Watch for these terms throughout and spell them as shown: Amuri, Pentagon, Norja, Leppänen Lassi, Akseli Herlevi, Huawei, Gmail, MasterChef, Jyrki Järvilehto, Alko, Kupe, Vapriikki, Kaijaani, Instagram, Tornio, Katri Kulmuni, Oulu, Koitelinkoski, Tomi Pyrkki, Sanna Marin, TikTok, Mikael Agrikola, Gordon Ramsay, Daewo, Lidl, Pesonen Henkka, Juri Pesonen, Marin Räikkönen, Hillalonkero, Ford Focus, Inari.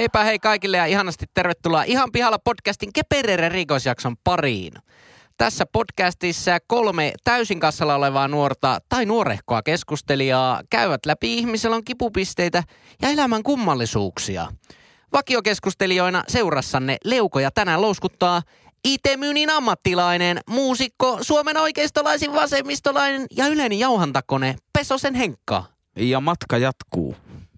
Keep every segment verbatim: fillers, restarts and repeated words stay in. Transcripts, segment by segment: Heipä hei kaikille ja ihanasti tervetuloa Ihan pihalla podcastin kepereiden rikosjakson pariin. Tässä podcastissa kolme täysin kassalla olevaa nuorta tai nuorehkoa keskustelijaa käyvät läpi ihmiselon kipupisteitä ja elämän kummallisuuksia. Vakiokeskustelijoina seurassanne leukoja tänään louskuttaa I T-myynnin ammattilainen, muusikko, Suomen oikeistolaisin, vasemmistolainen ja yleinen jauhantakone Pesosen Henkka. Ja matka jatkuu.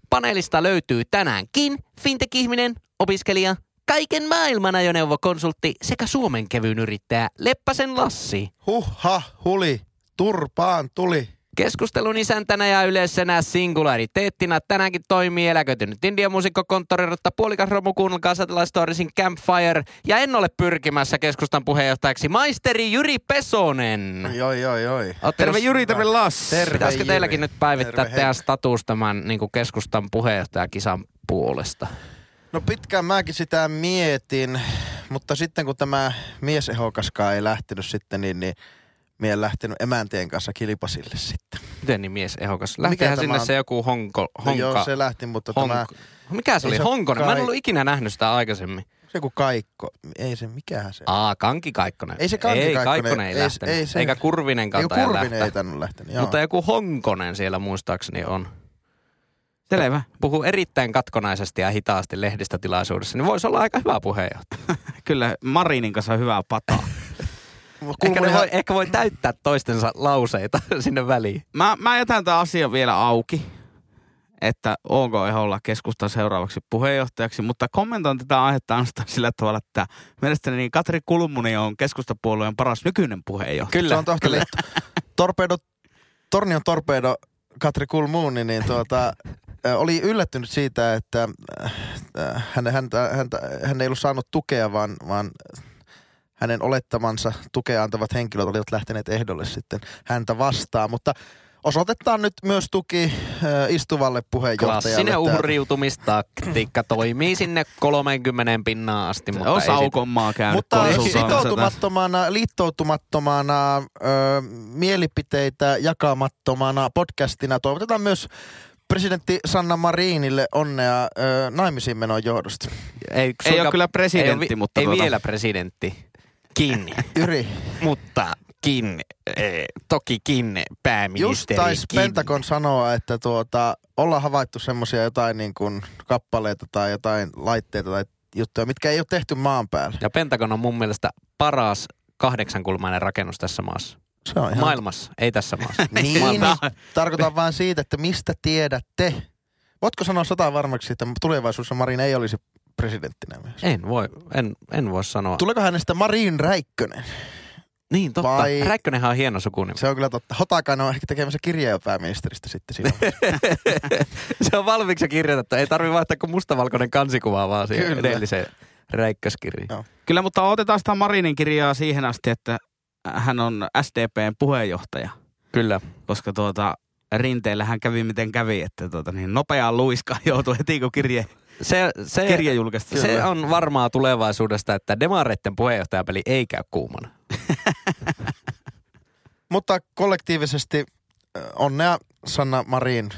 Paneelista löytyy tänäänkin fintech-ihminen, opiskelija, kaiken maailman ajoneuvokonsultti sekä Suomen kevyyn yrittäjä Leppäsen Lassi. Huhha, huli, turpaan tuli. Keskustelun isäntänä ja yleisenä singulariteettina tänäänkin toimii eläköitynyt indiamuusikko, konttorirotta, puolikas romu, kuunnelkaa Satellaistoresin Campfire. Ja en ole pyrkimässä keskustan puheenjohtajaksi maisteri Juri Pesonen. Joi, joi, joi. Terve Juri, terve Lassi. Pitäisikö teilläkin nyt päivittää teidän status tämän niin kuin keskustan puheenjohtajakisan puolesta? No pitkään mäkin sitä mietin, mutta sitten kun tämä miesehokaskaan ei lähtenyt sitten, niin... niin Mie en lähtenyt emäntien kanssa kilpasille sitten. Miten niin mies ehokas? Lähtehän sinne on... se joku honko, honka. No joo, se lähti, mutta honko. tämä... Mikä se ei oli? Se Honkonen? Kai... Mä en ollut ikinä nähnyt sitä aikaisemmin. Se joku Kaikko. Ei se, mikähän se... Aa, Kanki Kaikkonen. Ei se Kanki Kaikkonen. Ei, Kaikkonen ei, ei lähtenyt. Ei se... Eikä Kurvinen kautta ei Kurvinen lähtenyt. ei tainnut lähtenyt, joo. Mutta joku Honkonen siellä muistaakseni on. Selvä. Puhuu erittäin katkonaisesti ja hitaasti lehdistötilaisuudessa, niin voisi olla aika hyvä puheenjohtaja. Kyllä, Marinin kanssa hyvää pataa. Ehkä, ne voi, ehkä voi täyttää toistensa lauseita sinne väliin. Mä, mä jätän tämän asian vielä auki, että onko eholla keskustan seuraavaksi puheenjohtajaksi, mutta kommentoin tätä aihetta ainoastaan sillä tavalla, että mielestäni niin Katri Kulmuni on keskustapuolueen paras nykyinen puheenjohtaja. Kyllä. Se on tohkeli. Torpedo, Tornion torpedo Katri Kulmuni, niin tuota... Oli yllättynyt siitä, että hän, hän, hän, hän ei ollut saanut tukea, vaan, vaan hänen olettamansa tukea antavat henkilöt olivat lähteneet ehdolle sitten häntä vastaan. Mutta osoitetaan nyt myös tuki istuvalle puheenjohtajalle. Klassinen uhriutumistaktiikka toimii sinne kolmeenkymmeneen pinnaan asti. Mutta osa aukonmaa käynyt. Mutta sitoutumattomana, liittoutumattomana, ö, mielipiteitä jakamattomana podcastina toivotetaan myös... Presidentti Sanna Marinille onnea ö, naimisiin menon johdosta. Ei, ei ole kyllä presidentti, ei vi, mutta... Ei tuota... vielä presidentti. Kiinni. Yri. Mutta kiinni. Eh, toki kiinni pääministeri. Just taisi Pentagon sanoa, että tuota, ollaan havaittu semmoisia jotain niin kuin kappaleita tai jotain laitteita tai juttuja, mitkä ei ole tehty maan päällä. Ja Pentagon on mun mielestä paras kahdeksankulmainen rakennus tässä maassa. Se on ihan... Maailmassa, ei tässä maassa. niin, tarkoitan vaan siitä, että mistä tiedätte. Voitko sanoa sataa varmaksi, että tulevaisuudessa Marin ei olisi presidenttinä myös? En voi, en, en voi sanoa. Tuleeko hänestä Marin Räikkönen? Niin, totta. Vai... Räikkönenhän on hieno sukunimi. Se on kyllä totta. Hotakainen on ehkä tekemässä kirjaa pääministeristä sitten siinä. Se on valmiiksi kirjoitettu. Ei tarvitse vaihtaa kuin mustavalkoinen kansikuva vaan siihen edelliseen Räikköskirjaan. No. Kyllä, mutta otetaan sitä Marinin kirjaa siihen asti, että... Hän on S D P:n puheenjohtaja. Kyllä. Koska tuota, Rinteellä hän kävi miten kävi, että tuota, niin nopeaan luiskaan joutui heti kun kirje, se, se, kirje julkaistiin. Se on varmaa tulevaisuudesta, että demareiden puheenjohtajapeli ei käy kuumana. Mutta kollektiivisesti onnea Sanna Marin.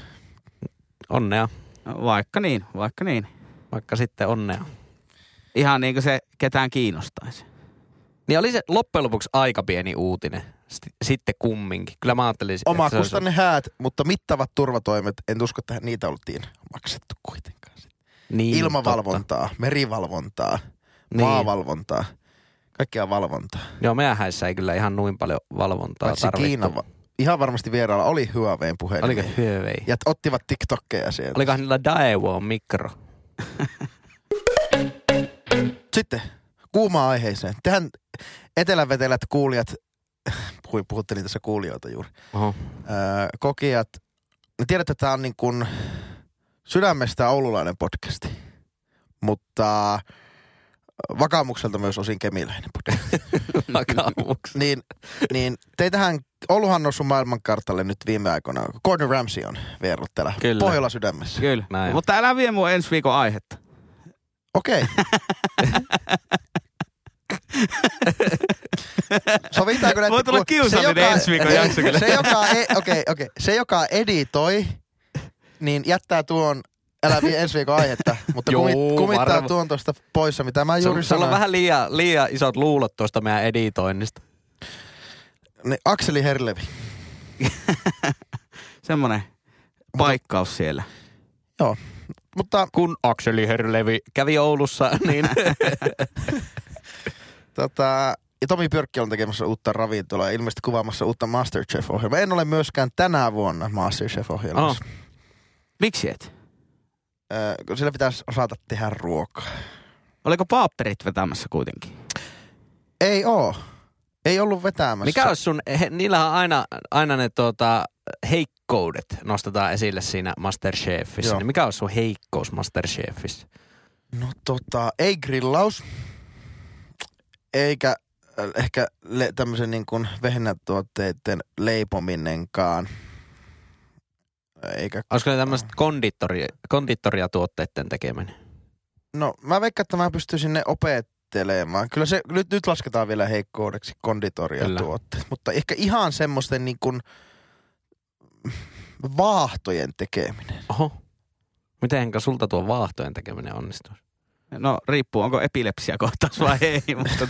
Onnea. Vaikka niin, vaikka niin. Vaikka sitten onnea. Ihan niin kuin se ketään kiinnostaisi. Niin oli se loppujen lopuksi aika pieni uutinen. Sitten kumminkin. Kyllä mä ajattelin... Oma kustanne se... häät, mutta mittavat turvatoimet. En usko, että niitä oltiin maksettu kuitenkaan. Niin, ilmavalvontaa, totta. Merivalvontaa, niin. Maavalvontaa, kaikkea valvontaa. Joo, meidän häissä ei kyllä ihan noin paljon valvontaa Paitsi tarvittu. Kiina, ihan varmasti vieraalla oli Huawein puhelin. Oliko Huawei? Ja ottivat TikTokkeja sieltä. Olikohan niillä Daewo mikro? Sitten... Kuumaan aiheeseen. Tehän etelävetelät kuulijat, puhuttelin tässä kuulijoita juuri, Oho. Ää, kokijat, tiedätte, että tämä on niin kuin sydämestä oululainen podcasti, mutta vakaumukselta myös osin kemiläinen podcasti. Vakaumukselta. niin, niin teitähän, Ouluhan noussut maailmankartalle nyt viime aikoina. Gordon Ramsay on vierut täällä Pohjola sydämessä. Kyllä, näin. Mutta älä vie mun ensi viikon aihetta. Okei. Sovitaanko näitä? Voi tulla kiusallinen ensi viikon jakso kyllä. Se, joka, e, okay, okay. se, joka editoi, niin jättää tuon Älä vie ensi viikon aihetta, mutta Joo, kumit, kumittaa varma. Tuon tuosta poissa, mitä mä juuri se, sanoin. Sulla on vähän liian, liian isot luulot tuosta meidän editoinnista. Ne, Akseli Herlevi. Semmoinen paikkaus siellä. Joo, mutta... Kun Akseli Herlevi kävi Oulussa, niin... tota... Ja Tomi Pyrkki on tekemässä uutta ravintolaa, ilmeisesti kuvaamassa uutta MasterChef-ohjelmaa. En ole myöskään tänä vuonna MasterChef-ohjelmassa. Oh. Miksi et? Öö, kun sillä pitäisi osata tehdä ruokaa. Oliko paapperit vetämässä kuitenkin? Ei oo. Ei ollut vetämässä. Mikä olisi sun, he, niillähän aina, aina ne tuota, heikkoudet nostetaan esille siinä MasterChefissä. Niin mikä olisi sun heikkous MasterChefissä? No tota, ei grillaus. Eikä... Ehkä le- tämmöisen niin kuin vehnätuotteiden leipominenkaan. Eikä... Olisiko ne tämmöiset konditori- konditoriatuotteiden tekeminen? No mä veikkaan, että mä pystyisin ne opettelemaan. Kyllä se nyt, nyt lasketaan vielä heikkoudeksi konditoriatuotteet. Mutta ehkä ihan semmoisten niin kuin vaahtojen tekeminen. Oho. Mitenkä sulta tuo vaahtojen tekeminen onnistuu? No riippuu, onko epilepsia kohtaus vai ei, mutta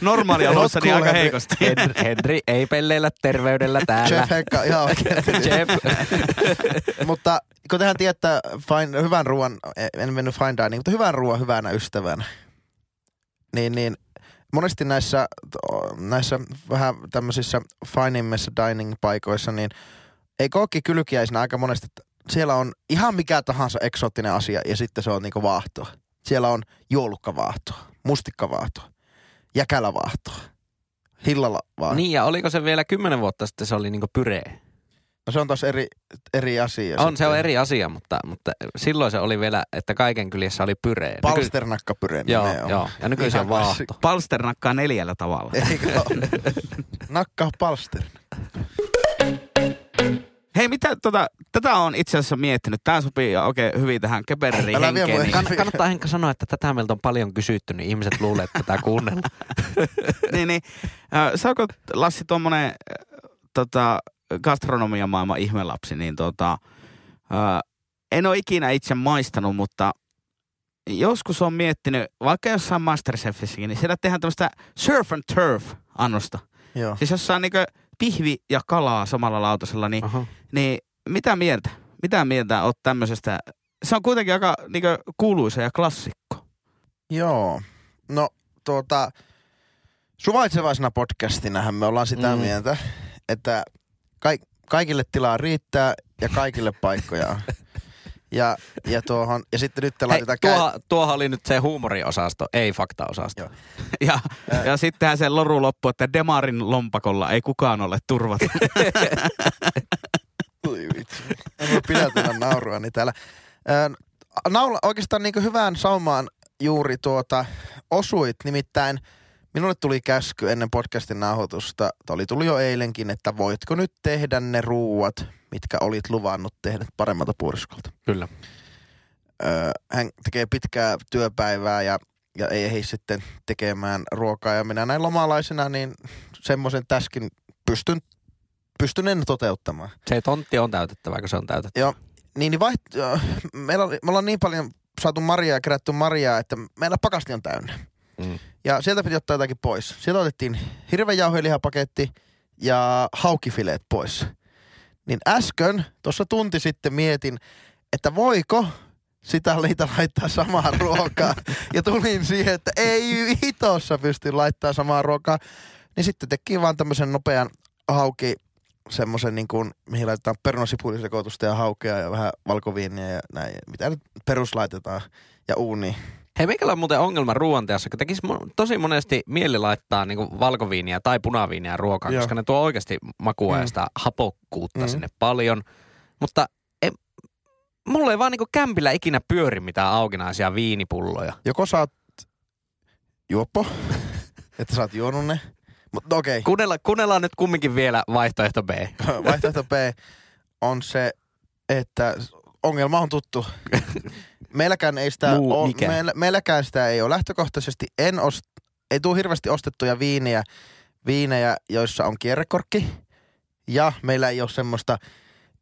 normaali alussa niin aika heikosti. Henri ei pelleillä terveydellä täällä. Jeff Henkka, ihan oikein. Mutta kun tehän tietää hyvän ruoan, en mennyt fine dining, mutta hyvän ruoan hyvänä ystävänä, niin, niin monesti näissä, näissä vähän tämmöisissä fineimmissa dining-paikoissa, niin ei kookki kylkiäisenä aika monesti, siellä on ihan mikä tahansa eksoottinen asia ja sitten se on niinku vaahtoa. Siellä on juolukkavaahtoa, mustikkavaahtoa, jäkälävaahtoa, hillalavaahtoa. Niin ja oliko se vielä kymmenen vuotta sitten se oli niinku pyree? No se on taas eri, eri asia. On, sitten. Se on eri asia, mutta, mutta silloin se oli vielä, että kaiken kyljessä oli pyree. Palsternakkapyree. Nyky... Joo, joo, joo. Ja nykyisin on vaahto. Palsternakkaa neljällä tavalla. Eikö ole? Nakkaa palsterna. Hei, mitä tota, tätä on itse asiassa miettinyt. Tää sopii oikein okay, hyvin tähän kepereriin henkeen. Niin. Kann, kannattaa Henkka sanoa, että tätä meiltä on paljon kysytty, niin ihmiset luulee, että tätä kuunnellaan. niin, niin. Saako Lassi tuommoinen tota, gastronomian maailman ihmelapsi, niin tota, ää, en ole ikinä itse maistanut, mutta joskus on miettinyt, vaikka jossain MasterChefissäkin, niin siellä tehdään tämmöistä surf and turf-annosta. Joo. Siis jossain niinkö... Pihvi ja kalaa samalla lautasella, niin, niin mitä mieltä? Mitä mieltä oot tämmöisestä? Se on kuitenkin aika niinku kuuluisa ja klassikko. Joo. No tuota, suvaitsevaisena podcastinahan me ollaan sitä mm. mieltä, että kaik- kaikille tilaa riittää ja kaikille paikkoja on. Ja, ja, tuohon, ja sitten nyt te laitetaan... Hei, tuohan, tuohan oli nyt se huumoriosasto, ei faktaosasto. ja, ja sittenhän se loru loppu, että Demarin lompakolla ei kukaan ole turvaton. Tui vitsi. En voi pidätellä nauruani täällä. Naula oikeastaan niin kuin hyvään saumaan juuri tuota osuit. Nimittäin minulle tuli käsky ennen podcastin nauhoitusta. Tämä oli tullut jo eilenkin, että voitko nyt tehdä ne ruuat... mitkä olit luvannut tehdä paremmalta puoliskolta. Kyllä. Öö, hän tekee pitkää työpäivää ja, ja ei ehdi sitten tekemään ruokaa. Ja minä näin lomalaisena, niin semmoisen täskin pystyn, pystyn en toteuttamaan. Se tontti on täytettävä, kun se on täytettävä. Joo. Niin, niin vaiht... Meillä oli, me ollaan niin paljon saatu marjaa ja kerätty marjaa, että meillä pakasti on täynnä. Mm. Ja sieltä piti ottaa jotakin pois. Sieltä otettiin hirvenjauhelihapaketti ja haukifileet pois. Niin äsken, tuossa tunti sitten mietin, että voiko sitä liitä laittaa samaa ruokaa. Ja tulin siihen, että ei hitossa pysty laittaa samaa ruokaa. Niin sitten teki vaan tämmöisen nopean hauki, semmoisen niin kuin, mihin laitetaan perunasipulisekoitusta ja haukea ja vähän valkoviiniä ja näin. Mitä nyt peruslaitetaan ja uuni. Hei, meikällä on muuten ongelma ruoanteossa, kun tekisi tosi monesti mieli laittaa niinku valkoviiniä tai punaviiniä ruokaa, Joo. koska ne tuo oikeasti makua mm. ja sitä hapokkuutta mm. sinne paljon. Mutta ei, mulla ei vaan niinku kämpillä ikinä pyöri mitään aukinaisia viinipulloja. Joko sä oot juoppo, että sä oot juonut ne, mutta okei. Okay. Kuunnella, kuunnellaan nyt kumminkin vielä vaihtoehto B. Vaihtoehto B on se, että ongelma on tuttu. Meilläkään ei sitä Muu, ole, meillä, meilläkään sitä ei ole. Lähtökohtaisesti en ost, ei tule hirveästi ostettuja viinejä, viinejä, joissa on kierrekorkki. Ja meillä ei ole semmoista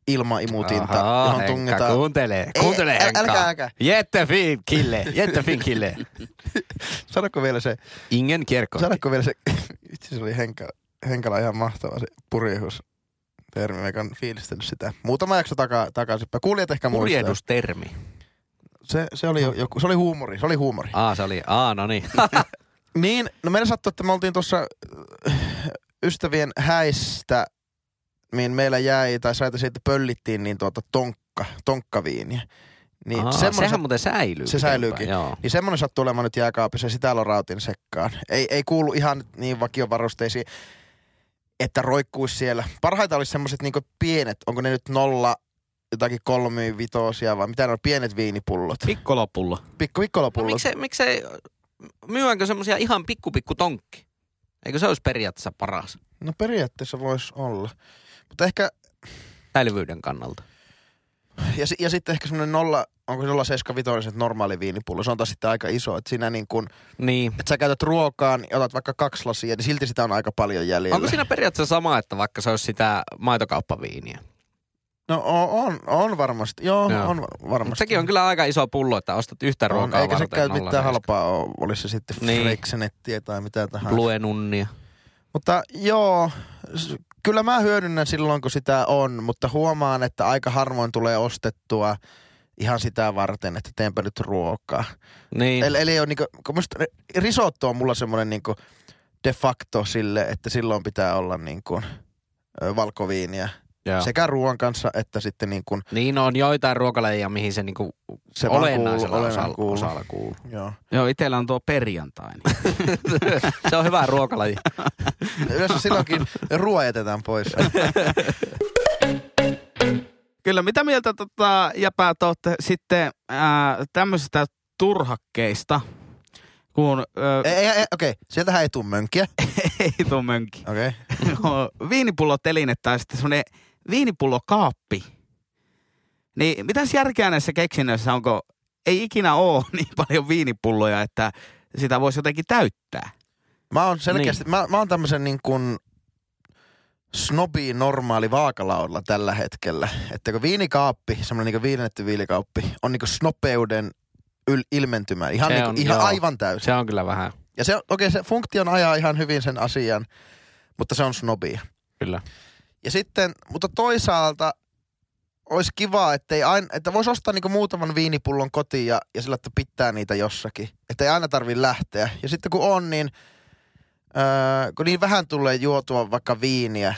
ilmaimutinta, aha, johon Henkka, tungetaan... kuuntelee, kuuntelee Henkka. Älkää, älkää. Jättä fin kille, jättä fin kille. Sanotko vielä se... Ingen kierko. Sanotko vielä se... Itse se oli Henkka, Henkalla ihan mahtava se purjehus. Termi, mä oon fiilistellyt sitä. Muutama jakso taka, takaisinpäin. Kuulijat ehkä muistaa. Purjehdustermi. Se, se oli joku, se oli huumori, se oli huumori. Aa, se oli, aa, no niin. Niin, no meillä sattui, että me oltiin tuossa ystävien häistä, niin meillä jäi, tai saita siitä pöllittiin, niin tuota tonkka, tonkkaviiniä. Niin aha, sehän muuten säilyy. Se säilyykin. Joo. Niin semmoinen sattuu olemaan nyt jääkaapissa, ja sitä lorautin sekkaan. Ei, ei kuulu ihan niin vakiovarusteisiin, että roikkuisi siellä. Parhaita olisi semmoiset niin kuin pienet, onko ne nyt nolla... jotakin kolmi vitosia, vai mitä ne on, pienet viinipullot. Pikkolopullo. Pikku, pikkolopullo. No miksei, miksei, myyänkö semmosia ihan pikku pikku tonkki? Eikö se olisi periaatteessa paras? No periaatteessa voisi olla. Mutta ehkä... Säilyvyyden kannalta. Ja, ja sitten ehkä semmoinen nolla, onko se nolla seiska vitoiset normaali viinipullo, se on taas sitten aika iso, että siinä niin kuin... Niin. Että sä käytät ruokaan ja otat vaikka kaksi lasia, niin silti sitä on aika paljon jäljellä. Onko siinä periaatteessa sama, että vaikka se olisi sitä maitokauppaviiniä? No on, on varmasti. Joo, joo. on varmasti. Mutta sekin on kyllä aika iso pullo, että ostat yhtä ruokaa varten. Eikä se käy mitään halpaa ole, olisi se sitten niin. Freksenettiä tai mitä tahansa. Bluenunnia. Mutta joo, kyllä mä hyödynnän silloin, kun sitä on, mutta huomaan, että aika harvoin tulee ostettua ihan sitä varten, että teenpä nyt ruokaa. Niin. Eli, eli on niinku, kun musta risotto on mulla semmoinen niinku de facto sille, että silloin pitää olla niinku valkoviiniä. Joo. Sekä ruoan kanssa, että sitten niin kuin... Niin on joitain ruokalajeja, mihin se niin kuin se olennaisella kuulu, osalla, kuulu. osalla kuuluu. Joo. Joo, itsellä on tuo perjantain. Se on hyvä ruokalaji. Yleensä silloinkin ruoa jätetään pois. Kyllä, mitä mieltä tota, jäpäät olette sitten ää, tämmöisistä turhakkeista, kun... Ää... Ei, ei, okei, sieltähän ei tule mönkiä. Ei tule mönkiä. Okei. Okay. Viinipulloteline tai sitten semmoinen... Viinipullokaappi. Niin mitäs järkeä näissä keksinnöissä onko, ei ikinä ole niin paljon viinipulloja, että sitä voisi jotenkin täyttää. Mä oon selkeästi, niin. mä, mä oon tämmösen niin kuin snobi normaali vaakalaudalla tällä hetkellä. Että kun viinikaappi, semmoinen niin kuin viilennetty viinikaappi, on niin kuin snopeuden yl- ilmentymä. Ihan, niin kuin, on, ihan aivan täysin. Se on kyllä vähän. Ja se, okei, se funktion ajaa ihan hyvin sen asian, mutta se on snobia. Kyllä. Ja sitten, mutta toisaalta olisi kiva, ettei aina, että voisi ostaa niinku muutaman viinipullon kotiin ja, ja sillä, että pitää niitä jossakin. Että ei aina tarvitse lähteä. Ja sitten kun on, niin öö, kun niin vähän tulee juotua vaikka viiniä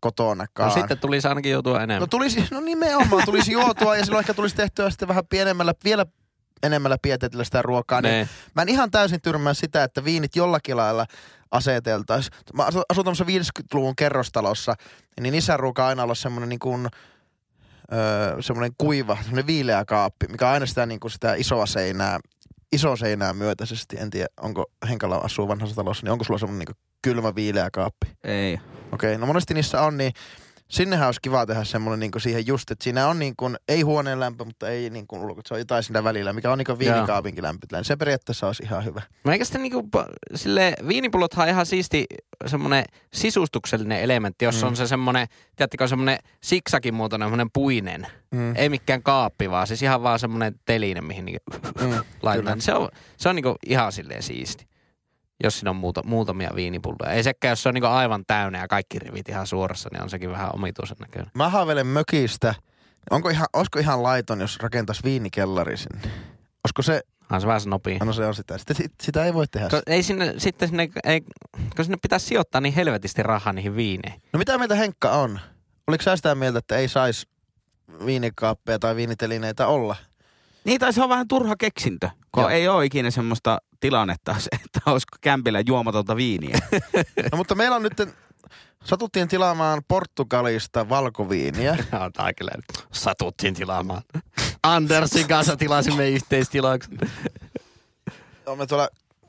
kotonakaan. No sitten tulisi ainakin juotua enemmän. No tulisi, no nimenomaan tulisi juotua ja silloin ehkä tulisi tehtyä sitten vähän pienemmällä, vielä enemmällä pieteetillä sitä ruokaa. Niin mä en ihan täysin tyrmää sitä, että viinit jollakin lailla aseteltaisiin. Mä asun tämmöisessä viidenkymmenen luvun kerrostalossa, niin isän ruokaa aina olla semmoinen niin kuin, öö, semmoinen kuiva, semmoinen viileä kaappi, mikä aina sitä, niin kuin sitä isoa seinää, iso seinää myötäisesti. En tiedä, onko Henkala asuu vanhassa talossa, niin onko sulla semmoinen niin kuin kylmä viileä kaappi? Ei. Okei, okay, no monesti niissä on, niin sinnehän olisi kiva tehdä semmoinen niin kuin siihen just, että siinä on niin kuin, ei huoneen lämpö, mutta ei niin kuin ulko, se on jotain siinä välillä, mikä on niin kuin viinikaapinkin lämpötilä. Se periaatteessa olisi ihan hyvä. No eikä sitten niin kuin, silleen, viinipullothan ihan siisti semmoinen sisustuksellinen elementti, jos mm. on se semmoinen, tiedättekö, semmoinen siksakin muotoinen, semmoinen puinen. Mm. Ei mikään kaappi, vaan siis ihan vaan semmoinen teline, mihin niin kuin mm, laitetaan. Se on, se on niin kuin ihan silleen siisti. Jos siinä on muuta, muutamia viinipulloja. Ei sekään, jos se on niinku aivan täynnä ja kaikki rivit ihan suorassa, niin on sekin vähän omituisen näköinen. Mä haaveilen mökistä. Onko ihan, olisiko ihan laiton, jos rakentaisi viinikellari sinne? Olisiko se... On se vähän snopia. No se on sitä. Sitä, sitä ei voi tehdä. Ko, ei sinne, sitten sinne, ei, kun sinne pitäisi sijoittaa niin helvetisti rahaa niihin viineihin. No mitä meitä Henkka on? Oliko sä sitä mieltä, että ei saisi viinikaappeja tai viinitelineitä olla? Niin, tai se on vähän turha keksintö, kun joo. Ei ole ikinä semmoista tilannetta, että olisiko kämpillä juomatonta viiniä. No mutta meillä on nyt, satuttiin tilaamaan Portugalista valkoviiniä. Tämä kyllä, satuttiin tilaamaan. Andersin kanssa tilasimme yhteistilauksen. Joo, me tuolla,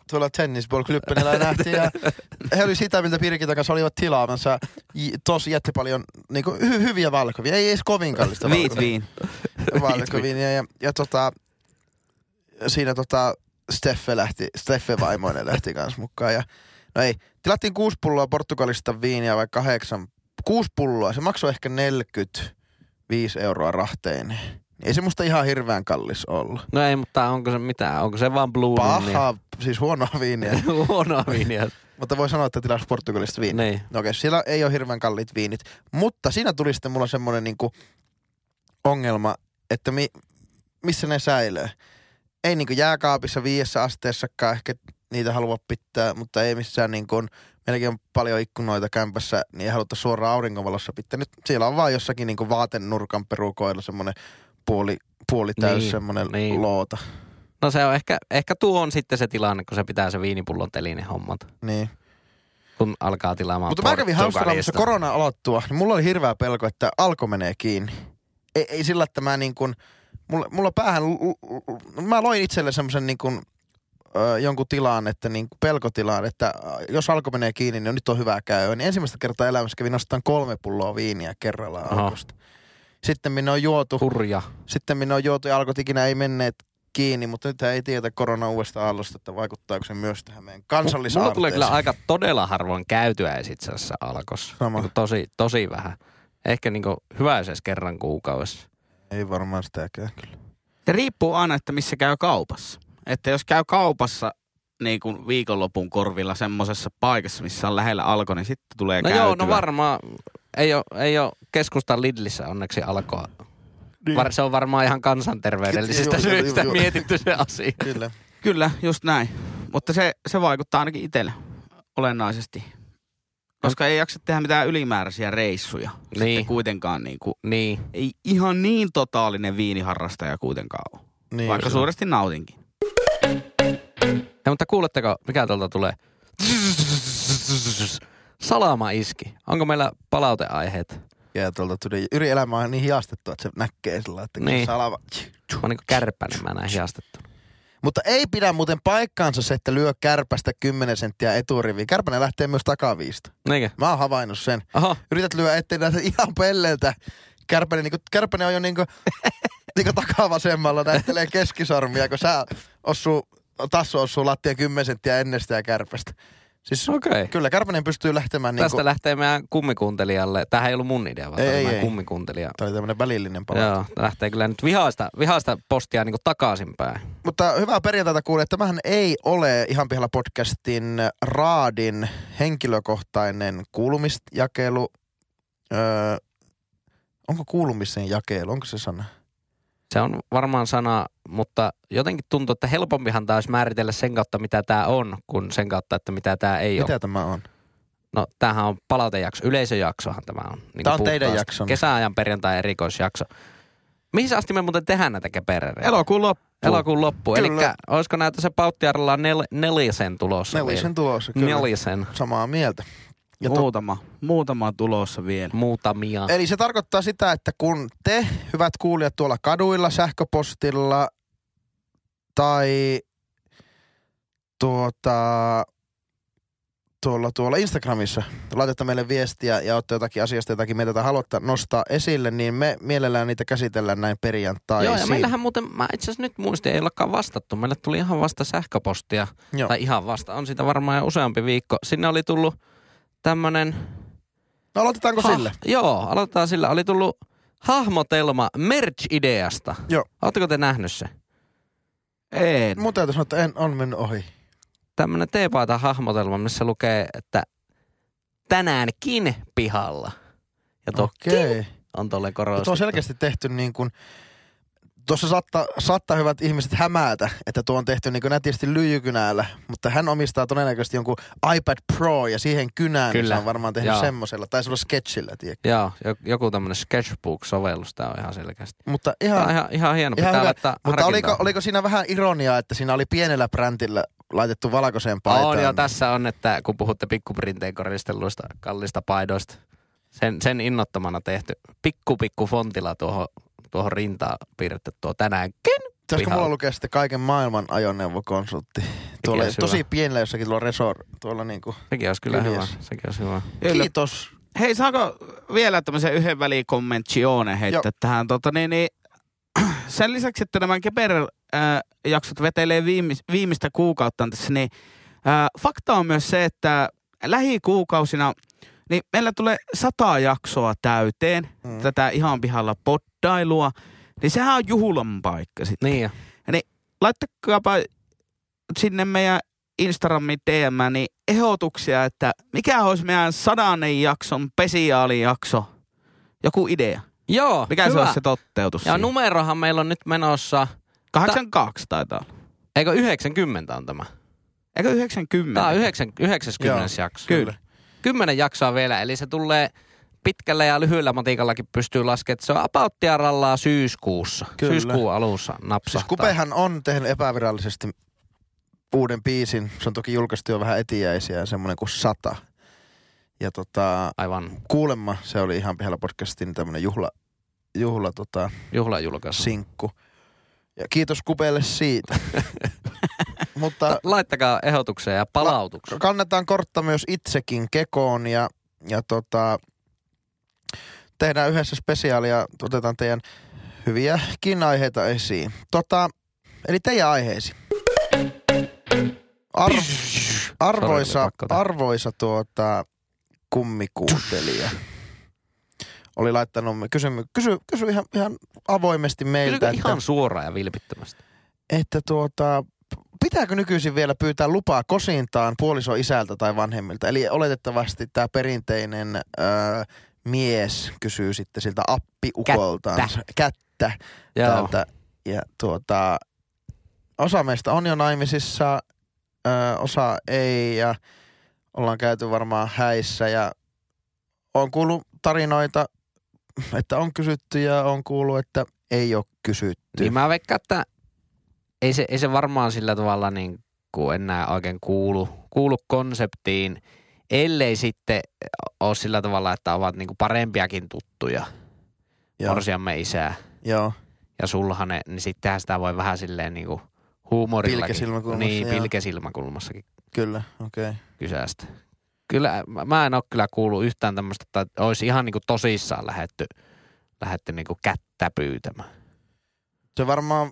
tuolla tennisballklyppenillä nähtiin ja he olivat sitä, miltä Pirkitan kanssa olivat tilaamansa tosi jätti paljon niin kuin, hy- hyviä valkoviiniä. Ei edes kovin kallista valkoviiniä. Valkoviiniä ja, ja tota, siinä tota Steffe lähti, Steffe vaimoinen lähti kans mukaan ja no ei, tilattiin kuusi pulloa Portugalista viiniä vai kahdeksan, kuusi pulloa, se maksoi ehkä neljäkymmentä viisi euroa rahteineen. Ei se musta ihan hirveän kallis olla. No ei, mutta onko se mitään? Onko se vaan blue? Paha, niin... siis huonoa viiniä. Huonoa viiniä. Mutta voi sanoa, että tilasi Portugalista viiniä. Niin. No okei, siellä ei ole hirveän kalliit viinit. Mutta siinä tuli sitten mulla semmoinen niinku ongelma, että mi, missä ne säilyy. Ei niinku jääkaapissa viidessä asteessakaan ehkä niitä halua pitää, mutta ei missään niinku... Meilläkin on paljon ikkunoita kämpässä, niin ei haluta suoraan aurinkovalossa pitää. Nyt siellä on vaan jossakin niinku vaatennurkan perukoilla semmoinen puoli, puoli täys niin, semmoinen niin. Loota. No se on ehkä, ehkä tuo on sitten se tilanne, kun se pitää se viinipullon telinen hommat. Niin. Kun alkaa tilaamaan. Mutta mä kävin Hamsterdamissa korona aloittua, niin mulla oli hirveä pelko, että alko menee kiinni. Ei, ei sillä, että mä niin kuin, mulla, mulla päähän, mä loin itselle semmoisen niin kuin, jonkun tilaan, että niin pelkotilaan, että jos alko menee kiinni, niin nyt on hyvä käy. Niin ensimmäistä kertaa elämässä kävin nostamaan kolme pulloa viiniä kerrallaan alkosta. Sitten minne on juotu. Hurja. Sitten minne on juotu ja alkot ikinä ei menneet kiinni, mutta nyt ei tietä korona uudesta aallosta, että vaikuttaako se myös tähän meidän kansallisaarteeseen. Mulla tulee kyllä aika todella harvoin käytyä itse asiassa alkossa. Niin tosi, tosi vähän. Ehkä niin hyvä edes kerran kuukaudessa. Ei varmaan sitäkään kyllä. Se riippuu aina, että missä käy kaupassa. Että jos käy kaupassa niin kuin viikonlopun korvilla semmoisessa paikassa, missä on lähellä alko, niin sitten tulee no käytyä. No joo, no varmaan. Ei ole, ei ole keskustan Lidlissä onneksi alkoa. Niin. Se on varmaan ihan kansanterveydellisistä syistä mietitty se asia. Kyllä. Kyllä, just näin. Mutta se, se vaikuttaa ainakin itselle olennaisesti. Koska ei jaksa tehdä mitään ylimääräisiä reissuja. Niin. Sitten kuitenkaan niin kuin, niin. Ei ihan niin totaalinen viiniharrastaja kuitenkaan ole. Niin, vaikka suuresti nautinkin. Ja, mutta kuuletteko, mikä tuolta tulee? Salama iski. Onko meillä palauteaiheet? Ja tuolta tuli Yri elämä on niin hiastettu, että se näkee sillä, että niin. Salama. Mä oon niin kuin kärpäinen, mä näin hiastettu. Mutta ei pidä muuten paikkaansa se, että lyö kärpästä kymmenen senttiä eturiviin. Kärpäinen lähtee myös takaviista. Niinkö? Mä oon havainnut sen. Aha. Yrität lyödä ettei näitä ihan pelleiltä. Kärpäinen, niin kuin, kärpäinen on jo niin kuin, niin kuin takavasemmalla, näyttelee keskisormia, kun sä osuu... Tasso osuu lattia kymmenen senttiä ennestään kärpästä. Siis okay. Kyllä kärpäinen pystyy lähtemään niin kuin... Tästä lähtee meidän kummikuuntelijalle. Tämähän ei ollut mun idea, vaan ei, ei, kummikuuntelija. Tämä oli tämmöinen välillinen palaute. Joo, lähtee kyllä nyt vihaista, vihaista postia niin kuin takaisinpäin. Mutta hyvää perjantaita kuulee, että tämähän ei ole Ihan pihalla podcastin raadin henkilökohtainen kuulumisjakelu. Öö, onko kuulumisen jakelu? Onko se sana? Se on varmaan sana, mutta jotenkin tuntuu, että helpompihan tämä olisi määritellä sen kautta, mitä tämä on, kuin sen kautta, että mitä tämä ei mitä ole. Mitä tämä on? No, tämähän on palautejakso. Yleisöjaksohan tämä on. Niin tämä on teidän jakso. Kesäajan perjantai erikoisjakso. Mihin asti me muuten tehdään näitä keperereitä? Elokuun loppuun. Elokuun loppuun. Eli olisiko näitä se Pauttiaralla nel, nelisen tulossa? Nelisen tulossa, kyllä. Nelisen. Samaa mieltä. Ja muutama. Muutama tulossa vielä. Muutamia. Eli se tarkoittaa sitä, että kun te, hyvät kuulijat, tuolla kaduilla, sähköpostilla tai tuota, tuolla, tuolla Instagramissa laitatte meille viestiä ja otte jotakin asiasta, jotakin meitä haluatte nostaa esille, niin me mielellään niitä käsitellään näin perjantaisiin. Joo, ja meillähän muuten, mä itse asiassa nyt muistin, ei ollakaan vastattu. Meille tuli ihan vasta sähköpostia. Joo. Tai ihan vasta, on siitä varmaan jo useampi viikko. Sinne oli tullut... Tämmönen... No aloitetaanko ha- sille? Joo, aloitetaan sillä. Oli tullut hahmotelma merch-ideasta. Joo. Oletteko te nähnyt se? Ei. Mun täytyy sanoa, että en on mennyt ohi. Tämmönen teepaita hahmotelma, missä lukee, että tänäänkin pihalla. Ja tuo okay. On tuolle korostettu. Tuo on selkeästi tehty niin kuin... Tuossa saattaa, saattaa hyvät ihmiset hämätä, että tuo on tehty niin kuin nätisti lyijykynällä, mutta hän omistaa todennäköisesti jonkun iPad Pro ja siihen kynään, kyllä. Niin se on varmaan tehnyt Joo. Semmoisella. Tai se on sketchillä, tiedätkö? Joo, joku tämmöinen sketchbook-sovellus, tämä on ihan selkeästi. Mutta ihan, ihan, ihan hieno, ihan pitää hyvä. Laittaa mutta oliko, oliko siinä vähän ironiaa, että siinä oli pienellä brändillä laitettu valkoiseen paitaan? On, ja tässä on, että kun puhutte pikkuprinteen koristelluista kallista paidoista, sen, sen innottamana tehty pikku pikku fontilla tuohon... Tuohon rintaan piirretty tuo tänäänkin. Saisiko mulla lukea sitten kaiken maailman ajoneuvokonsultti? Tuolla tosi pienellä jossakin tuolla resort. Tuolla niinku. Sekin olisi kyllä hyvä. Sekin olisi hyvä. Kiitos. Hei, saako vielä tämmöisen yhden välikommenttione heittää tähän? Tota, niin, niin, sen lisäksi, että nämä Keper-jaksot vetelee viimeis, viimeistä kuukautta tässä, niin ää, fakta on myös se, että lähikuukausina Niin meillä tulee sata jaksoa täyteen, mm. tätä ihan pihalla poddailua. Niin sehän on juhlan paikka sitten. Niin jo. Niin laittakaapa sinne meidän Instagramin D M niin ehdotuksia, että mikä olisi meidän sadannen jakson spesiaalijakso. Joku idea. Joo, mikä hyvä. Se olisi se toteutus? Ja siihen numerohan meillä on nyt menossa... kahdeksankymmentäkaksi ta- taitaa olla. Eikö yhdeksänkymmentä on tämä? Eikö yhdeksänkymmentä? Tämä on yhdeksänkymmentä jakso. Kyllä. Kymmenen jaksoa vielä, eli se tulee pitkällä ja lyhyellä matikallakin pystyy laskemaan. Se on apauttiarallaa syyskuussa. Kyllä. Syyskuun alussa napsahtaa. Siis Kupehan on tehnyt epävirallisesti uuden biisin. Se on toki julkaistu jo vähän etiäisiä, semmoinen kuin sata. Ja tota, aivan. Kuulemma se oli ihan pihalla podcastin tämmönen juhla, juhla tota, juhlajulkaisu. Sinkku. Ja kiitos Kupeelle siitä. Mutta laittakaa ehdotuksia ja palautuksia. Kannetaan kortta myös itsekin kekoon ja, ja tota, tehdään yhdessä spesiaalia, otetaan teidän hyviäkin aiheita esiin. Tota, eli teidän aiheesi. Ar- arvoisa, arvoisa tuota... kummikuuntelija oli laittanut kysymys, kysy, kysy ihan, ihan avoimesti meiltä. Kysykö ihan suoraan ja vilpittömästi? Että tuota, pitääkö nykyisin vielä pyytää lupaa kosintaan puolisoisältä tai vanhemmilta? Eli oletettavasti tämä perinteinen öö, mies kysyy sitten siltä appiukoltaan. Kättä. Kättä. Tältä. Ja tuota, osa meistä on jo naimisissa, öö, osa ei ja... Ollaan käyty varmaan häissä ja on kuullut tarinoita, että on kysytty ja on kuullut, että ei ole kysytty. Niin mä veikkaan, että ei se, ei se varmaan sillä tavalla niin kuin enää oikein kuulu, kuulu konseptiin, ellei sitten ole sillä tavalla, että ovat niin kuin parempiakin tuttuja. Joo. Morsiamme isää. Joo. Ja sullahan ne, niin sittenhän sitä voi vähän silleen niin kuin huumorillakin. Pilkesilmäkulmassa. Niin, pilkesilmäkulmassakin. Kyllä, okei. Okay. Kysästä. Kyllä, mä en ole kyllä kuullut yhtään tämmöistä, että olisi ihan niinku tosissaan lähetty, lähetty niinku kättä pyytämään. Se varmaan,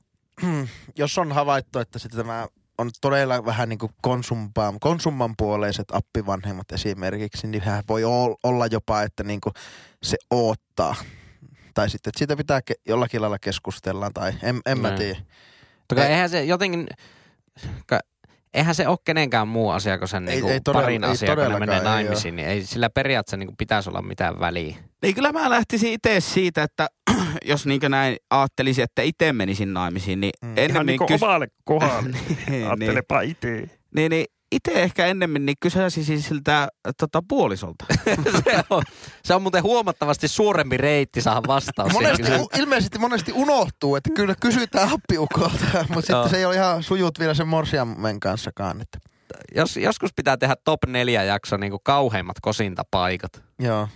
jos on havaittu, että sitten tämä on todella vähän niinku konsumman, konsumman puoleiset appivanhemmat esimerkiksi, niin voi olla jopa, että niinku se oottaa. Tai sitten, että siitä pitää jollakin lailla keskustellaan, tai en, en mä tiedä. Toka eihän se jotenkin... Eihän se ole kenenkään muu asia kuin sen ei, niinku ei todella, parin asia, kun ne menee naimisiin. Niin ei sillä periaatteessa niinku pitäisi olla mitään väliä. Niin kyllä mä lähtisin itse siitä, että jos niinku näin ajattelisin, että itse menisin naimisiin, niin mm. ennemmin... Ihan niinku kys... omalle kohdalle. niin, Aattelepa itse. Niin, niin itse ehkä ennemmin niin kysäisin siltä tota, puolisolta. se, on, se on muuten huomattavasti suurempi reitti saada vastaus. monesti, ilmeisesti monesti unohtuu, että kyllä kysytään appiukolta, mutta sitten se ei ole ihan sujut vielä sen morsiamen kanssakaan. Että. Jos, joskus pitää tehdä top neljä jakso niin kuin kauheimmat kosintapaikat. Joo.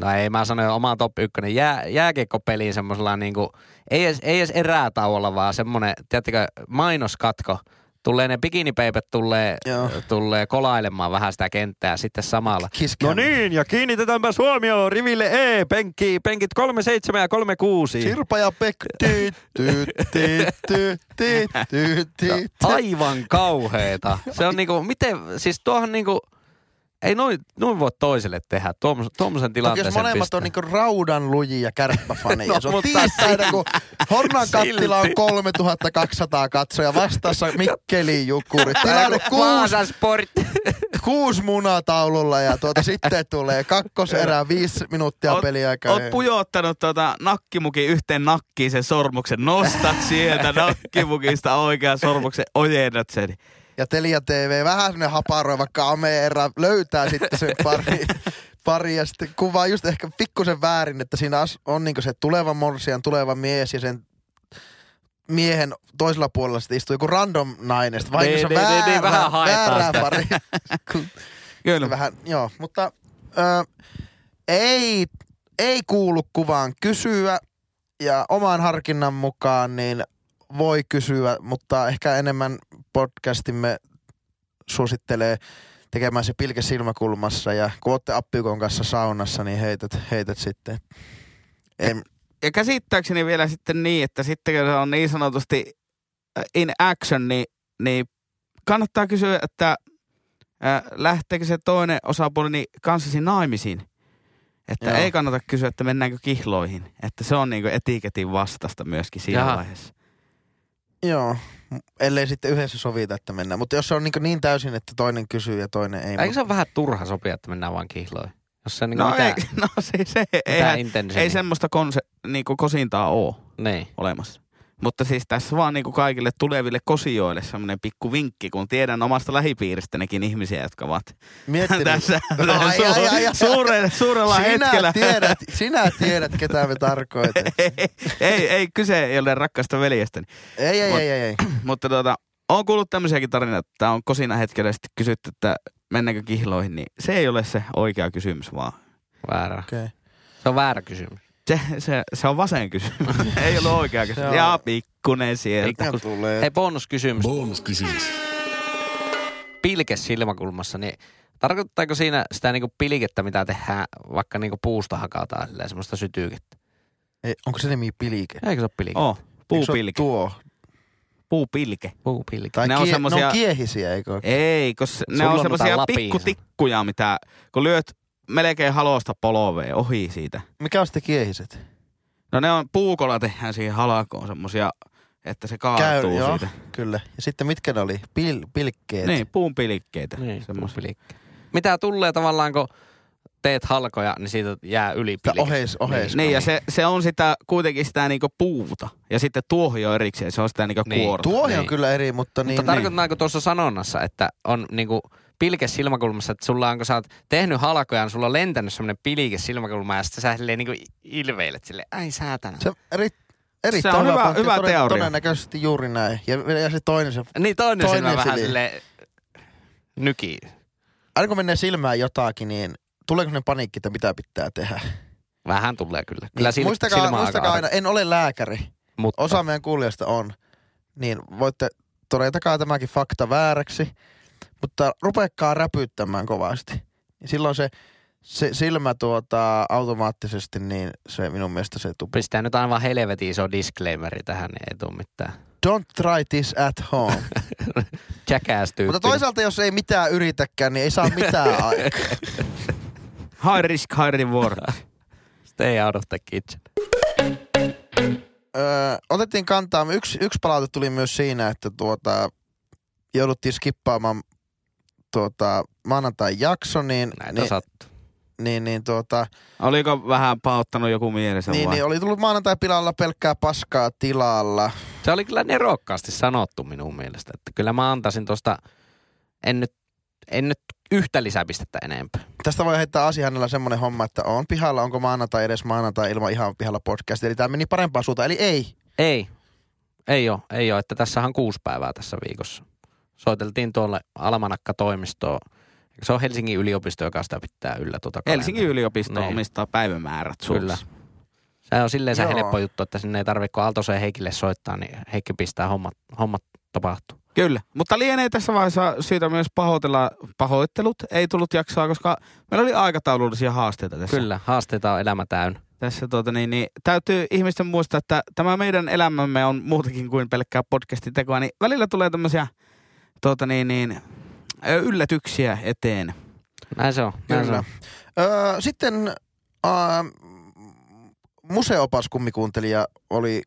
No ei, mä sanoin oman top ykkönen. Jää, jääkiekkopeliin semmoisella niin kuin, ei edes, ei edes erätauolla, vaan semmoinen, tiedättekö, mainoskatko. Tulee ne bikinipeipät, tulee, tulee kolailemaan vähän sitä kenttää sitten samalla. Kiskeä. No niin, ja kiinnitetäänpä huomioon riville E, penkki, penkit kolme seitsemän ja kolme kuusi. Sirpa ja Pekka. Aivan kauheeta. Se on niinku, miten, siis tuohan niinku, ei noin, noin voi toiselle tehdä, tuommoisen tilanteeseen pistää. Jos molemmat on niinku raudanluji ja kärppäfani, no, ja se on tiistaina, kun Hornan kattila on kolmetuhattakaksisataa katsoja, vastaassa Mikkeliin jukkurit. Tilanne kuusi, kuusi munataululla ja tuota sitten tulee kakkoserä, viisi minuuttia oot, peliaikaa. Oot pujottanut tuota nakkimukin yhteen nakkiin sen sormuksen, nostat sieltä nakkimukista oikean sormuksen, ojennat sen. Ja Telia T V vähän semmoinen haparoi, vaikka Ameera löytää sitten sen pari, pari ja sitten kuvaa just ehkä pikkusen väärin, että siinä on niinku se tuleva morsian, tuleva mies ja sen miehen toisella puolella sitten istuu joku random nainen. Sitten vain se väärä, vähän väärä pari. Kyllä. Vähän, joo, mutta ö, ei, ei kuulu kuvaan kysyä ja oman harkinnan mukaan niin voi kysyä, mutta ehkä enemmän podcastimme suosittelee tekemään se pilke silmäkulmassa ja kun ootte appiukon kanssa saunassa, niin heität, heität sitten. En... Ja käsittääkseni vielä sitten niin, että sitten kun se on niin sanotusti in action, niin, niin kannattaa kysyä, että ää, lähteekö se toinen osapuoli kanssasi naimisiin? Että Joo. ei kannata kysyä, että mennäänkö kihloihin. Että se on niinku etiketin vastasta myöskin siinä Jaha. Vaiheessa. Joo, ellei sitten yhdessä sovita, että mennään. Mutta jos se on niin, niin täysin, että toinen kysyy ja toinen ei. Eikö mut... se on vähän turha sopia, että mennään vaan kihloihin? Jos se niin no, mitään, ei, no siis se, eihän, ei semmoista konse, niinku kosintaa ole niin. olemassa. Mutta siis tässä vaan niinku kaikille tuleville kosijoille semmoinen pikku vinkki, kun tiedän omasta lähipiiristänekin ihmisiä, jotka ovat Miettinyt. tässä no, ai, su- ai, ai, ai. Suure, suurella sinä hetkellä. Tiedät, sinä tiedät, ketä me tarkoitamme. ei, ei, ei, kyse ei ole rakkaasta veljestäni. Ei, ei, Mut, ei, ei, ei. Mutta tuota, olen kuullut tämmöisiäkin tarinoita, että on kosina hetkellä sitten kysytty, että mennäänkö kihloihin, niin se ei ole se oikea kysymys vaan. Väärä. Okay. Se on väärä kysymys. Se, se, se on vasen kysymys. Ei ole oikea kysymys. On... Jaa, pikkunen sieltä. Pikku tulee. Hei, bonuskysymys. Bonuskysymys. Pilke silmäkulmassa, niin tarkoittaako siinä sitä niinku pilkettä, mitä tehdään, vaikka niinku puusta hakataan, semmoista sytyykettä? Ei, onko se nimi pilike? Eikö se ole pilike? Oo, puupilke. tuo? Puupilke. Puupilke. Tai ne kie- on semmosia... ne on kiehisiä, eikö ole? Ei, koska ne Sulla on semmosia pikkutikkuja, mitä kun lyöt melkein halosta poloveen ohi siitä. Mikä on sitten kiehiset? No ne on, puukolla tehdään siihen halakoon semmosia, että se kaatuu Käy, siitä. Joo, kyllä. Ja sitten mitkä ne oli? Pil- pilkkeet. Niin, puun pilkkeitä. Niin, puupilkkeet. Mitä tulee tavallaan, kun teet halkoja, niin siitä jää yli pilkkeet. Oheis, oheis. Niin, niin ja se, se on sitä, kuitenkin sitä niinku puuta. Ja sitten tuohi on erikseen, se on sitä niinku niin. kuorta. Tuohi on niin. kyllä eri, mutta niin. Mutta tarkoitetaanko niin. tuossa sanonnassa, että on niinku... pilke silmäkulmassa, että sulla on, kun sä oot tehnyt halkoja, niin sulla on lentänyt semmoinen pilke silmäkulma, ja sitten sä silleen niin kuin ilveilet silleen, ai säätänä. Se, eri, eri se on hyvä, hyvä toden, teoria. Todennäköisesti juuri näin. Ja, ja se toinen se... Niin toinen, toinen silmä vähän silleen nykii. Aina kun menee silmään jotakin, niin tuleeko semmoinen paniikki, että mitä pitää tehdä? Vähän tulee kyllä. kyllä niin, muistakaa muistakaa aina, en ole lääkäri. Mutta. Osa meidän kuulijasta on. Niin voitte todetakaa tämäkin fakta vääräksi. Mutta rupeakaa räpyttämään kovasti. Silloin se, se silmä tuota automaattisesti, niin se minun mielestä se tuppi. Pistää nyt aivan helvetin iso disclaimeri tähän, niin ei tule mitään. Don't try this at home. Jackass-tyyppi. Mutta toisaalta, jos ei mitään yritäkään, niin ei saa mitään aikaa. High risk, high reward. Stay out of the kitchen. Öö, otettiin kantaa. Yksi, yksi palaute tuli myös siinä, että tuota... jouduttiin skippaamaan tuota, maanantain jakso, niin... Näitä niin, sattu. Niin, niin tuota... Oliko vähän pauttanut joku mielessä niin, vai? Niin, oli tullut maanantain pilalla pelkkää paskaa tilalla. Se oli kyllä nerokkaasti sanottu minun mielestä, että kyllä mä antaisin tuosta... En nyt, en nyt yhtä lisäpistettä enempää. Tästä voi heittää Asihannella semmoinen homma, että on pihalla, onko maanantai edes maanantai ilman ihan pihalla podcast. Eli tämä meni parempaan suuntaan, eli ei. Ei. Ei ole, ei ole. Että tässähän on kuusi päivää tässä viikossa. Soiteltiin tuolle Almanakka-toimistoon. Se on Helsingin yliopisto, joka sitä pitää yllä tuota kalenteria. Helsingin yliopisto niin. omistaa päivämäärät sulle. Se on silleen se helppo juttu, että sinne ei tarvitse, kun Aaltoseen Heikille soittaa, niin Heikki pistää hommat, hommat tapahtuu. Kyllä, mutta lienee tässä vaiheessa syytä myös pahoitella pahoittelut. Ei tullut jaksaa, koska meillä oli aikataulullisia haasteita tässä. Kyllä, haasteita on elämä täynnä. Tässä tuota niin, niin täytyy ihmisten muistaa, että tämä meidän elämämme on muutakin kuin pelkkää podcastin tekoa, niin välillä tulee tämmöisiä Tuota niin, niin, yllätyksiä eteen. Näin se on. Näin Kyllä. Se on. Öö, sitten öö, museoopas kummikuuntelija oli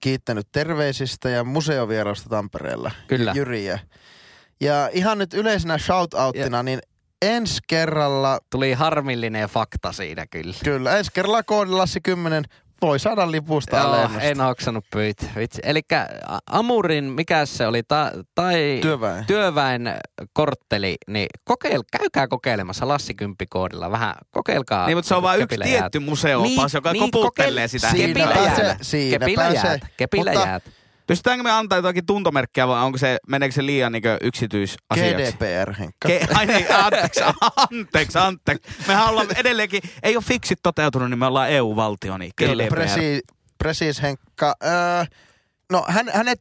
kiittänyt terveisistä ja museovierasta Tampereella. Kyllä. Jyriä. Ja ihan nyt yleisenä shoutouttina, ja. niin ensi kerralla... Tuli harmillinen fakta siinä kyllä. Kyllä, ensi kerralla koodilassi kymmenen voi saada lipusta alennusta. En oksanut pyytä. Elikkä Amurin, mikä se oli, ta, tai työväen. työväen kortteli, niin kokeil, käykää kokeilemassa Lassi kymppikoodilla vähän, kokeilkaa. Niin, mutta se on vain yksi tietty museoopas, niin, joka niin, koputtelee kokeil- sitä. Kepillä jäät. Kepillä jäät. Kepillä jäät. Pystytäänkö me antaa jotakin tuntomerkkiä vai onko se, meneekö se liian niin yksityisasiaksi? G D P R, Henkka. Ke- Ai niin, anteeksi, anteeksi, anteeksi. Mehän ollaan edelleenkin, ei ole fiksit toteutunut, niin me ollaan E U-valtio, niin G D P R. Precis, Henkka. Öö, no hän, hänet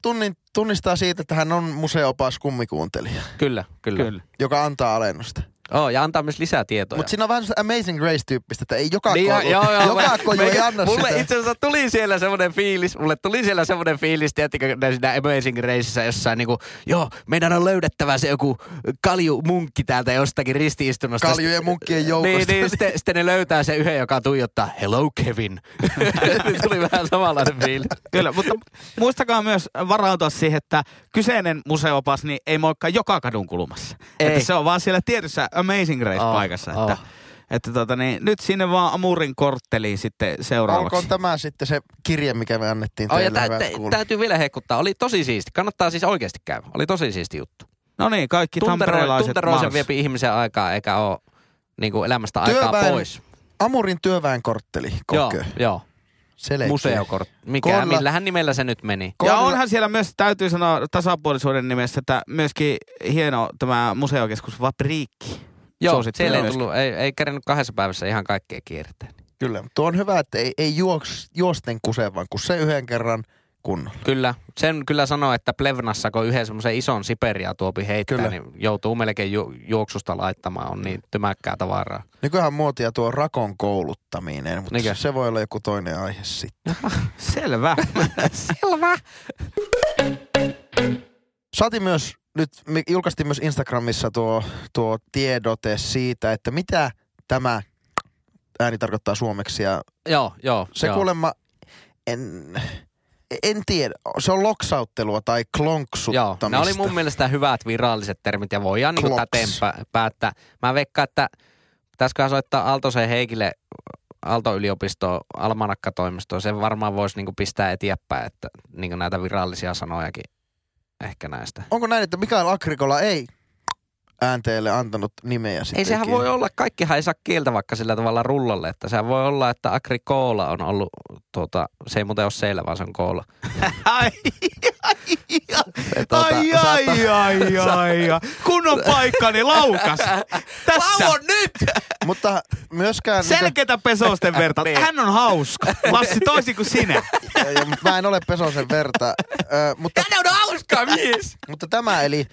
tunnistaa siitä, että hän on museoopas kummikuuntelija. Kyllä, kyllä, kyllä. Joka antaa alennusta. Oo, oh, ja antaa myös lisää tietoja. Mutta siinä on vähän Amazing Grace-tyyppistä, että ei joka niin, koulu, joo, joo, joka koulu me, ei anna mulle sitä. Mulle itse asiassa tuli siellä semmoinen fiilis, mulle tuli siellä semmoinen fiilis, tiettikö siinä Amazing Graceissa jossain niinku, joo, meidän on löydettävä se joku kaljumunkki täältä jostakin ristiistunnosta. Kaljujen munkkien joukosta. Niin, niin sitten, sitten ne löytää se yhden, joka tuijottaa, hello Kevin. Tuli vähän samanlainen fiilis. Kyllä, mutta muistakaa myös varautua siihen, että kyseinen museopas niin ei moikkaan joka kadun kulmassa. Ei. Että se on vaan siellä tietyssä Amazing Race-paikassa. Oh, oh. Että, että tota niin, nyt sinne vaan Amurin kortteliin sitten seuraavaksi. Olkoon tämä sitten se kirje, mikä me annettiin teille. Oh, tä- tä- täytyy vielä hekuttaa. Oli tosi siisti. Kannattaa siis oikeasti käydä. Oli tosi siisti juttu. No niin, kaikki tamperelaiset. Tunteroisen viepi ihmisen aikaa, eikä ole niin kuin elämästä työväen, aikaa pois. Amurin työväenkortteli. Joo, joo. Museokort. Mikä, Kolla... millähän nimellä se nyt meni? Kolla... Ja onhan siellä myös, täytyy sanoa tasapuolisuuden nimessä, että myöskin hieno tämä museokeskus Vapriikki. Joo, siellä ei tullut, ei, ei kärjännyt kahdessa päivässä ihan kaikkea kiertää. Kyllä, tuo on hyvä, että ei, ei juos, juosten kuseen, vaan kun se yhden kerran kunnolla. Kyllä, sen kyllä sanoo, että Plevnassa, kun yhden semmoisen ison Siperia tuopi heittää, kyllä, niin joutuu melkein ju, juoksusta laittamaan, on niin tymäkkää tavaraa. Nykyään muotia tuo rakon kouluttaminen, mutta Nikä? se voi olla joku toinen aihe sitten. Selvä. Selvä. Saatiin myös, nyt me julkaistiin myös Instagramissa tuo, tuo tiedote siitä, että mitä tämä ääni tarkoittaa suomeksi. Ja joo, joo. Se joo. kuulemma, en... En tiedä, se on loksauttelua tai klonksuttamista. Joo, ne oli mun mielestä hyvät viralliset termit ja voidaan niin täten päättää. Mä veikkaan, että pitäisiköhän soittaa Aaltoseen Heikille Aalto-yliopistoon, Almanakkatoimistoon. Sen varmaan voisi niin pistää eteenpäin, että niin näitä virallisia sanojakin ehkä näistä. Onko näin, että Mikael Agrikola ei äänteelle antanut nimeä sitten? Ei sehän ikinä voi olla, kaikkihan ei saa kieltä vaikka sillä tavalla rullalle, että sehän voi olla, että Agrikola on ollut, tuota, se ei muuten ole selvä, vaan se on koola. Ai, ai, ai, tuota, ai, saattaa, ai, ai, ai, ai, kun on paikkani laukas. Tässä. Lauon nyt! Mutta myöskään... Selkeitä Pesosten verta. Hän on hauska. Lassi, toisin kuin sinä. Ja, mutta mä en ole Pesosen verta. Ö, mutta, hän on hauska mies! Mutta tämä eli...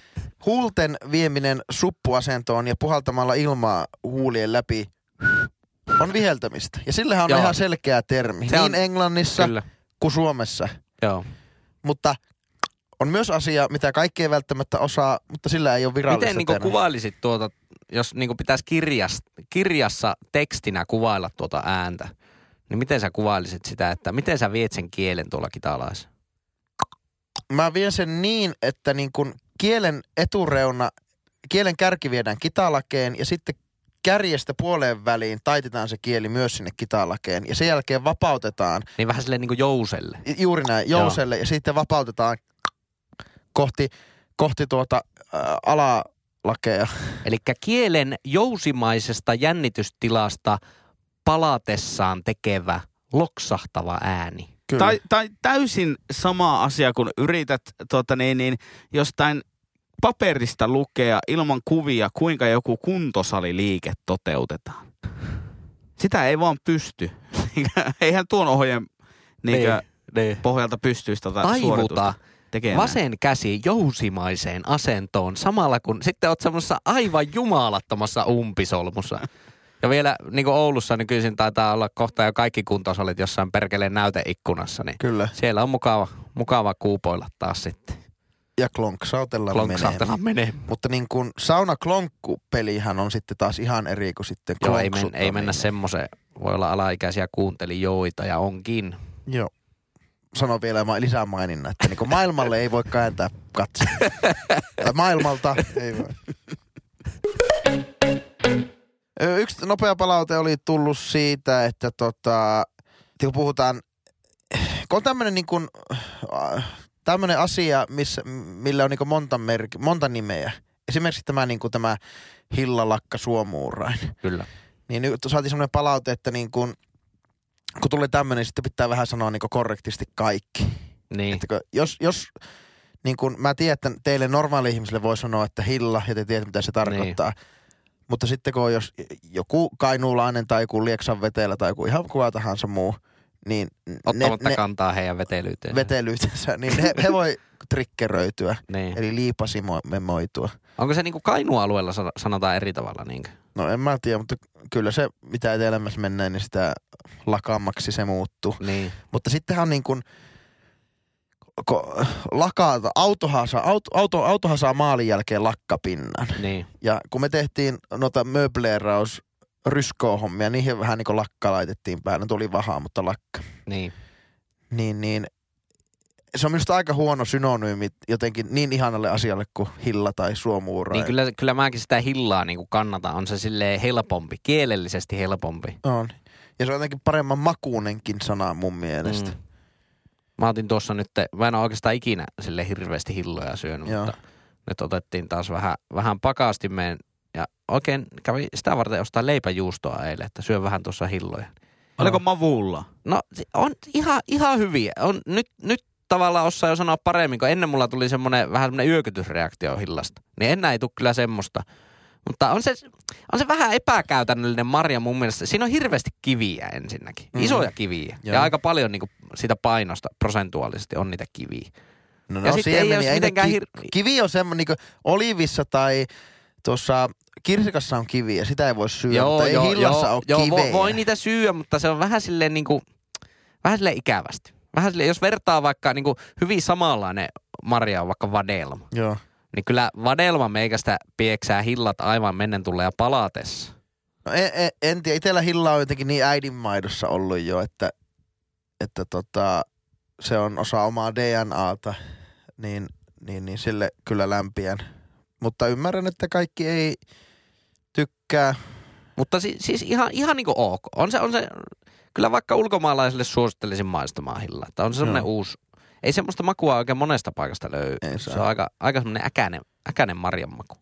Huulten vieminen suppuasentoon ja puhaltamalla ilmaa huulien läpi on viheltämistä. Ja sillähän on Joo. ihan selkeä termi. Se niin on... Englannissa Kyllä. kuin Suomessa. Joo. Mutta on myös asia, mitä kaikki ei välttämättä osaa, mutta sillä ei ole virallista termiä. Miten niin kuvailisit tuota, jos niin pitäisi kirjas, kirjassa tekstinä kuvailla tuota ääntä, niin miten sä kuvailisit sitä, että miten sä viet sen kielen tuolla kitalaisessa? Mä vien sen niin, että niin kuin... Kielen etureuna, kielen kärki viedään kitalakeen ja sitten kärjestä puoleen väliin taitetaan se kieli myös sinne kitalakeen. Ja sen jälkeen vapautetaan. Niin vähän silleen niin kuin jouselle. Juuri näin, jouselle. Joo. Ja sitten vapautetaan kohti, kohti tuota äh, alalakeja. Elikkä kielen jousimaisesta jännitystilasta palatessaan tekevä loksahtava ääni. Tai, tai täysin sama asia, kun yrität tota niin, niin, jostain paperista lukea ilman kuvia, kuinka joku kuntosaliliike toteutetaan. Sitä ei vaan pysty. Eihän tuon ohjeen niinkö, ne, ne. pohjalta pystyisi tota suoritusta tekemään. Vasen käsi jousimaiseen asentoon samalla, kun sitten oot semmoisessa aivan jumalattomassa umpisolmussa. Ja vielä niin kuin Oulussa nykyisin taitaa olla kohta jo kaikki kuntosalit jossain perkeleen näyteikkunassa, niin Kyllä. siellä on mukava, mukava kuupoilla taas sitten. Ja klonksautella menee. menee. Mutta niin kuin sauna-klonkku-pelihän on sitten taas ihan eri kuin sitten klonksuttaminen. Joo, ei, men, ei mennä semmoiseen. Voi olla alaikäisiä kuuntelijoita ja onkin. Joo. Sano vielä lisää maininnan, että niin kuin maailmalle ei voi kääntää katsoa. Maailmalta ei voi. Yksi nopea palaute oli tullut siitä, että tota, kun puhutaan, kun on tämmöinen niin kuin, tämmöinen asia, missä, millä on niin kuin monta, merki, monta nimeä. Esimerkiksi tämä, niin kuin tämä hillalakka suomuurain. Kyllä. Niin nyt saatiin semmoinen palaute, että niin kuin, kun tulee tämmöinen, niin sitten pitää vähän sanoa niin kuin korrektisti kaikki. Niin. Että kun, jos... jos niin kuin, mä tiedän, että teille normaali ihmisille voi sanoa, että hilla, ja te tiedät, mitä se tarkoittaa. Niin. Mutta sitten kun jos joku kainuulainen tai joku Lieksan vetelä tai joku ihan kuka tahansa muu, Niin ottamatta ne, kantaa heidän vetelyytensä. Vetelyytensä, niin ne, he voi trikkeröityä, niin. Eli liipasimoitua. Onko se niinku Kainuun alueella sanotaan eri tavalla niinkö? No en mä tiedä, mutta kyllä se mitä etelämässä mennään, niin sitä lakammaksi se muuttuu. Niin. Mutta sittenhän on niin kuin, lakata, autohan saa, auto, auto, autohan saa maalin jälkeen lakkapinnan. Niin. Ja kun me tehtiin noita möbleeraus ryskohommia, niihin vähän niinku lakka laitettiin päälle. Tuli vahaa, mutta lakka. Niin. Niin, niin. Se on minusta aika huono synonyymi jotenkin niin ihanalle asialle kuin hilla tai suomuura. Niin kyllä, kyllä mäkin sitä hillaa niinku kannatan. On se silleen helpompi, kielellisesti helpompi. On. Ja se on jotenkin paremman makuunenkin sana mun mielestä. Mm. Mä otin tuossa nyt, mä en ole oikeastaan ikinä sille hirveästi hilloja syönyt, joo, mutta nyt otettiin taas vähän, vähän pakastimeen. Ja oikein kävi sitä varten ostaa leipäjuustoa eilen, että syö vähän tuossa hilloja. Oliko mavulla? No on ihan, ihan hyviä. On, nyt, nyt tavallaan osaa jo sanoa paremmin, kun ennen mulla tuli semmoinen vähän semmoinen yökytysreaktio hillasta. Niin enää ei tule kyllä semmoista. Mutta on se, on se vähän epäkäytännöllinen marja mun mielestä. Siinä on hirveästi kiviä ensinnäkin. Mm-hmm. Isoja kiviä. Joo. Ja aika paljon niinku sitä painosta prosentuaalisesti on niitä kiviä. No, no siemeniä. Ei, ei mitenkään ki- hir- kivi on semmoinen niinku olivissa tai tuossa kirsikassa on kiviä, sitä ei voi syödä, joo, mutta ei joo, hillassa joo, ole joo, kivejä. Voi, voi niitä syödä, mutta se on vähän silleen niinku, vähän silleen ikävästi. Vähän silleen, jos vertaa vaikka niinku hyvin samanlainen marja on vaikka vadelma. Joo. Niin kyllä vadelma meikästä pieksää hillat aivan mennen tulleen ja palatessa. No en, en, en tiedä, itellä hilla on jotenkin niin äidinmaidossa ollut jo, että, että tota, se on osa omaa D N A:ta, niin, niin, niin sille kyllä lämpiän. Mutta ymmärrän, että kaikki ei tykkää. Mutta si- siis ihan, ihan niin kuin ok. On se, on se, kyllä vaikka ulkomaalaisille suosittelisin maistamaan hilla. Että on se semmoinen no. uusi. Ei semmoista makua oikein monesta paikasta löydy. Ei se on aika, aika semmoinen äkäinen, äkäinen marjanmaku.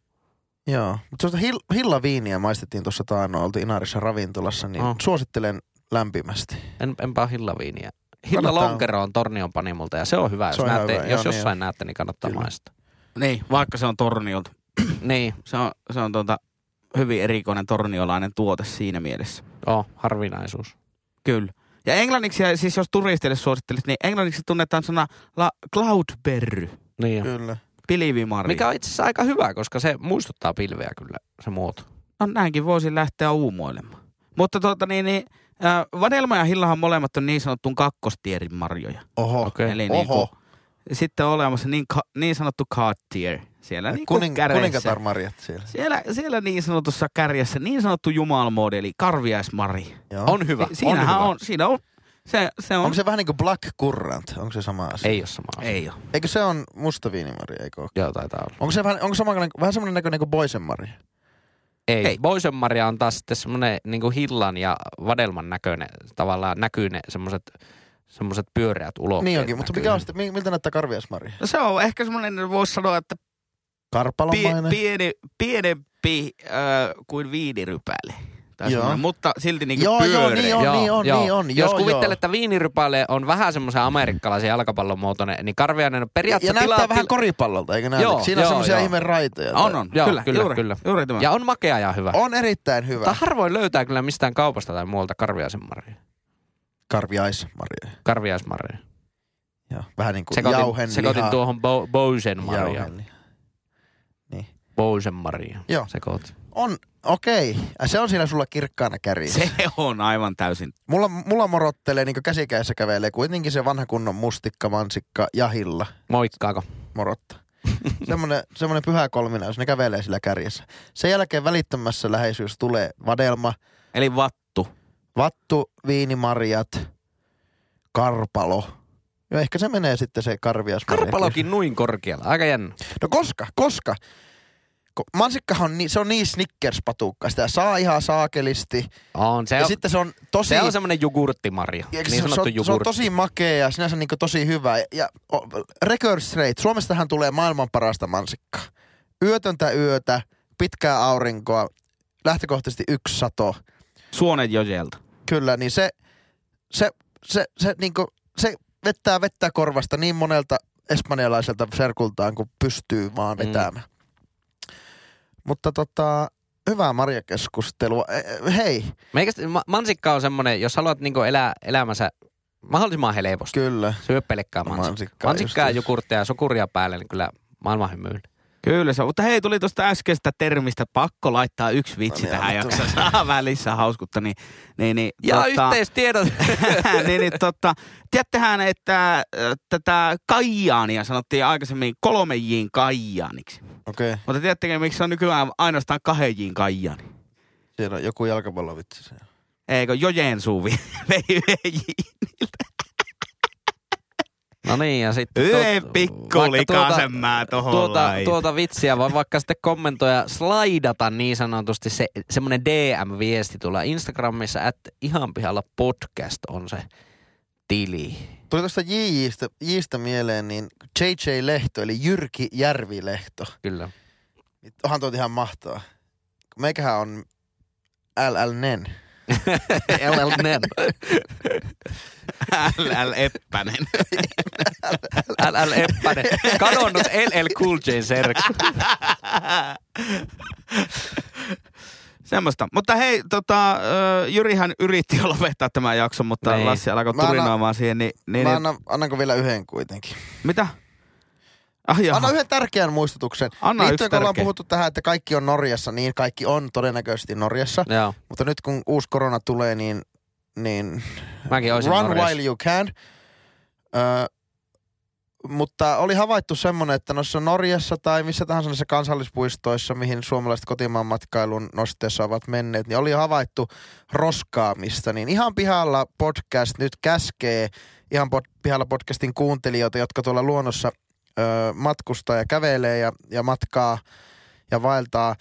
Joo. Mutta semmoista hill- hillaviiniä maistettiin tuossa taannoin. Oltiin Inarissa ravintolassa, niin oh. suosittelen lämpimästi. En, enpä ole hillaviiniä. Hillalonkero on Tornion panimolta ja se on hyvä. Se jos on näette, hyvä. Jos joo, jossain niin näette, niin kannattaa kyllä maistaa. Niin, vaikka se on Torniolta. Niin. Se on, se on tuota, hyvin erikoinen torniolainen tuote siinä mielessä. Joo, harvinaisuus. Kyllä. Ja englanniksi, siis jos turistille suosittelit, niin englanniksi tunnetaan sana la, cloudberry. Niin. Kyllä. Pilvimarja. Mikä on itse asiassa aika hyvä, koska se muistuttaa pilveä kyllä, se muoto. No näinkin voisin lähteä uumoilemaan. Mutta tuota niin, niin äh, vadelma ja hillahan molemmat on niin sanottuun kakkostierin marjoja. Oho. Okay. Eli oho. Niinku, sitten on olemassa niin, ka, niin sanottu card tier. Siellä niin kuin kärjessä. Kuningatarmarjat siellä. siellä. Siellä niin sanotussa kärjessä niin sanottu jumalmoodi, eli karviaismari. Joo. On hyvä. Si- on hyvä. On, siinä on. Se, se on. Onko se vähän niin kuin black currant? Onko se sama asia? Ei ole sama asia. Ei ole. Eikö se on mustaviinimari, eikö ole? Joo, taitaa olla. Onko se vähän, onko sama, vähän semmoinen näköinen kuin boisenmari? Ei. Ei. Boisenmaria on taas sitten semmoinen niin kuin hillan ja vadelman näköinen, tavallaan näkyy ne semmoiset... Semmoiset pyöreät ulokkeet. Niin onkin, mutta mikä on sitten, miltä näyttää karviasmari? No se on ehkä semmoinen, voisi sanoa, että karpalomainen. Pieni, pienempi äh, kuin viinirypäle. Mutta silti niinku joo, pyöreä. Joo, niin on, joo, niin on, joo. niin on. Jos joo, kuvittelet, joo. että viinirypäle on vähän semmoisen amerikkalaisen jalkapallon muotoinen, niin karviainen on periaatteessa... Ja tila- näyttää vähän koripallolta, eikö näytä? Siinä on semmoisia ihmeen raitoja. On, on. Joo, kyllä, kyllä. Juuri, kyllä. Juuri ja on makea ja hyvä. On erittäin hyvä. Mutta harvoin löytää kyllä mistään kaupasta tai muualta karviaisenmaria. Karviaismarjoja. Karviaismarjoja. Joo, vähän niin kuin jauhenlihaa. Sekoitin tuohon bo, boisenmarjaan. Niin. Boisenmarjaan. Joo. Sekoitin. On, okei. Okay. Se on siinä sulla kirkkaana kärjissä. Se on aivan täysin. Mulla, mulla morottelee, niin kuin käsikäessä kävelee, kuitenkin se vanha kunnon mustikka, mansikka ja hilla. Moikkaako? Morottaa. semmoinen, semmoinen pyhä kolminaus, ne kävelee sillä kärjessä. Sen jälkeen välittömässä läheisyys tulee vadelma. Eli vattu. Vattu, viinimarjat, karpalo. Ja ehkä se menee sitten se karviasmarja. Karpalokin noin korkealla. Aika jännä. No koska, koska. Mansikkahan on, ni, se on niin Snickers-patukka. Sitä saa ihan saakelisti. On, se ja on, sitten se on tosi... Se on semmoinen jogurttimarja. Niin se, sanottu jogurtti. Se on tosi makea ja sinänsä niin tosi hyvä. Ja oh, record straight. Suomestahan tulee maailman parasta mansikkaa. Yötöntä yötä, pitkää aurinkoa, lähtökohtaisesti yksi sato. Suonet jojelta. Kyllä, niin se, se, se, se, niinku, se vettää vettä korvasta niin monelta espanjalaiselta serkultaan, kun pystyy vaan vetämään. Mm. Mutta tota, hyvää marjakeskustelua. E, hei. Meikästä, mansikka on semmoinen, jos haluat niinku elää elämänsä mahdollisimman helposti. Kyllä. Syö pelkkää mansikkaa. Mansikkaa, mansikkaa jogurttia ja sokuria päälle, niin kyllä maailman hymyillä. Kyllä se, mutta hei, tuli tuosta äskeisestä termistä, pakko laittaa yksi vitsi no, tähän jaksoon. Saa välissä hauskutta, niin... niin, niin ja tota, yhteistiedot. niin, niin tota, tiedättehän, että tätä Kaijaania sanottiin aikaisemmin kolme J:n Kaijaaniksi. Okei. Okay. Mutta tiedättekö, miksi se on nykyään ainoastaan kahden J:n Kaijaani? Siinä on joku jalkapallovitsi siellä. Eikö, Joensuuvi vei niiltä. No niin, ja sitten... Yhden pikkulikasen mä tuota, tuota, tuota vitsiä, vaan vaikka sitten kommentoida, slaidata niin sanotusti se, semmoinen D M-viesti tulla Instagramissa, että ihan pihalla podcast on se tili. Tuli tuosta J J:stä, J:stä mieleen, niin J J. Lehto, eli Jyrki Järvilehto. Kyllä. Onhan tuot ihan mahtavaa. Meikähän on L L Nen. L L Nen. L L Eppänen. L L Eppänen. Kadonnut L L Cool J -serkku. Semmosta. Mutta hei, tota, Jyrihän yritti jo lopettaa tämän jakson, mutta Nei. Lassi alkoi turinoimaan siihen. Niin, niin, mä annan, annanko vielä yhden kuitenkin? Mitä? Ah, anna yhden tärkeän muistutuksen. Anna yksi tärkeä. Ollaan puhuttu tähän, että kaikki on Norjassa, niin kaikki on todennäköisesti Norjassa. Joo. Mutta nyt kun uusi korona tulee, niin... niin mäkin olisin run Norjassa. While you can. Ö, mutta oli havaittu semmoinen, että noissa Norjassa tai missä tahansa näissä kansallispuistoissa, mihin suomalaiset kotimaan matkailun nosteessa ovat menneet, niin oli havaittu roskaamista. Niin ihan pihalla podcast nyt käskee, ihan pod, pihalla podcastin kuuntelijoita, jotka tuolla luonnossa... matkustaa ja kävelee ja, ja matkaa ja vaeltaa,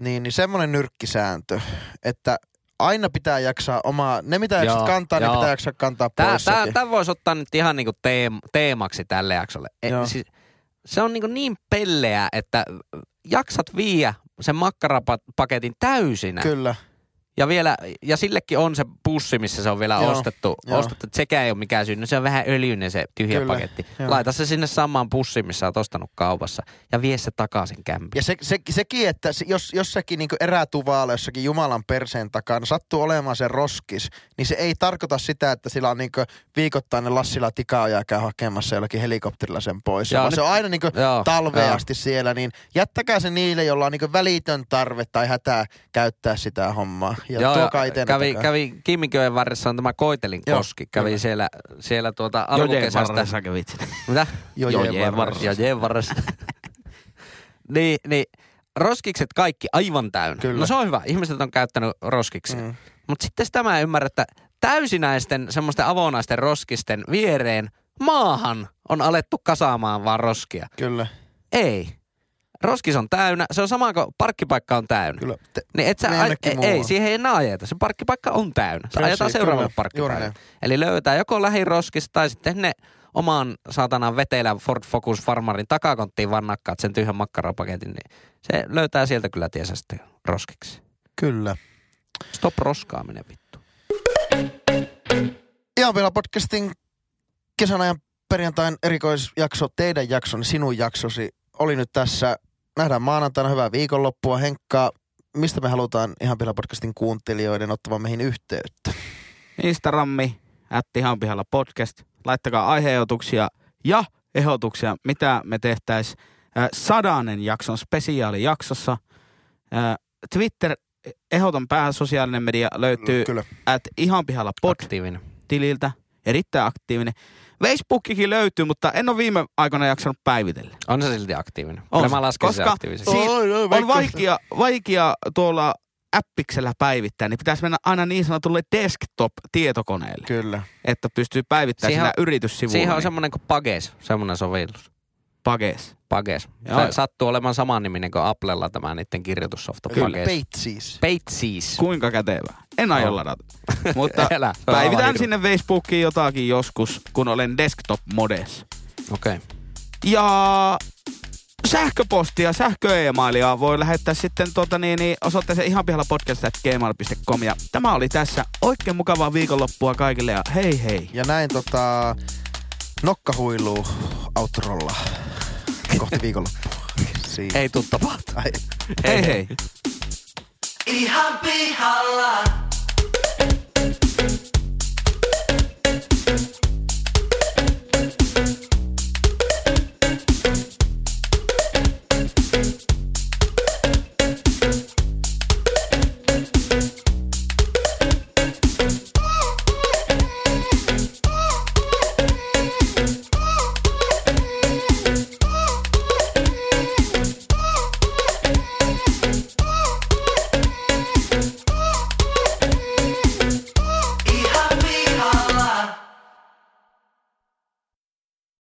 niin, niin semmoinen nyrkkisääntö, että aina pitää jaksaa omaa, ne mitä jaksat kantaa, joo. ne pitää jaksaa kantaa pois. Tämä voisi ottaa nyt ihan niinku teem, teemaksi tälle jaksolle. E, siis, se on niinku niin pelleä, että jaksat viiä sen makkarapaketin täysinä. Kyllä. Ja vielä, ja sillekin on se pussi, missä se on vielä joo, ostettu, joo. ostettu. Sekään ei ole mikään syy, no se on vähän öljyinen se tyhjä Kyllä, paketti. Joo. Laita se sinne samaan pussiin, missä olet ostanut kaupassa ja vie se takaisin kämpiin. Ja se, se, sekin, että jos jossakin niin erätuvaalla, jossakin Jumalan perseen takana sattuu olemaan se roskis, niin se ei tarkoita sitä, että sillä on niin viikoittainen Lassila tikaajaa käy hakemassa jollakin helikopterilla sen pois. Joo, nyt, se on aina niin talveasti siellä, niin jättäkää se niille, jolla on niin välitön tarve tai hätää käyttää sitä hommaa. Ja Joo, kävi, kävi Kimmijoen varressa on tämä Koitelinkoski. Kävi kyllä. siellä, siellä tuota alkukesästä. J J varressa kävit sinne. Mitä? J J varressa. J J varressa. niin, niin, roskikset kaikki aivan täynnä. Kyllä. No se on hyvä, ihmiset on käyttänyt roskiksia. Mm. Mutta sitten sitä mä ymmärrän, että täysinäisten semmoisten avonaisten roskisten viereen maahan on alettu kasaamaan vaan roskia. Kyllä. Ei. Roskis on täynnä. Se on sama kuin parkkipaikka on täynnä. Kyllä. Te, niin et sä a, ei, ei, siihen ei enää ajeta. Se parkkipaikka on täynnä. Se ajetaan seuraavalle parkkipaikalle. Eli löytää joko lähiroskista tai sitten ne omaan saatanan vetelän Ford Focus farmarin takakonttiin vaan nakkaat sen tyhjän makkarapaketin. Niin se löytää sieltä kyllä tiesä sitten roskiksi. Kyllä. Stop roskaaminen vittu. Ihan vielä podcastin kesän ajan perjantain erikoisjakso, teidän jakson, sinun jaksosi. Oli nyt tässä. Nähdään maanantaina. Hyvää viikonloppua. Henkka, mistä me halutaan ihan pihalla podcastin kuuntelijoiden ottavan meihin yhteyttä? Instagrammi, ätti ihan pihalla podcast. Laittakaa aiheehdotuksia ja ehdotuksia, mitä me tehtäisiin sadannen jakson spesiaalijaksossa. Twitter, ehdoton päähän sosiaalinen media löytyy at ihan pihalla pod-tililtä. Erittäin aktiivinen. Facebookikin löytyy, mutta en ole viime aikoina jaksanut päivitellä. On se silti aktiivinen. On, mä lasken koska on vaikea, vaikea tuolla appiksellä päivittää, niin pitäisi mennä aina niin sanotulle desktop-tietokoneelle. Kyllä. Että pystyy päivittämään siinä yrityssivuilla. Siihen on niin. semmoinen kuin Pages, semmoinen sovellus. Pages. Pages. Se sattuu olemaan saman niminen kuin Applella tämä niiden kirjoitussofta. Kyllä, Pages. Pages. Kuinka kätevää. En aio ladata. Mutta Elä, päivitän sinne Facebookiin jotakin joskus, kun olen desktop-modes. Okei. Okay. Ja sähköpostia, sähköemailia voi lähettää sitten tuota niin, niin osoitteeseen ihan pihalla podcast at gmail dot com. Ja tämä oli tässä. Oikein mukavaa viikonloppua kaikille ja hei hei. Ja näin tota... nokkahuiluu outrolla kohti viikonloppua. Ei tuu tapahtua. Hei hei. Ihan pihalla.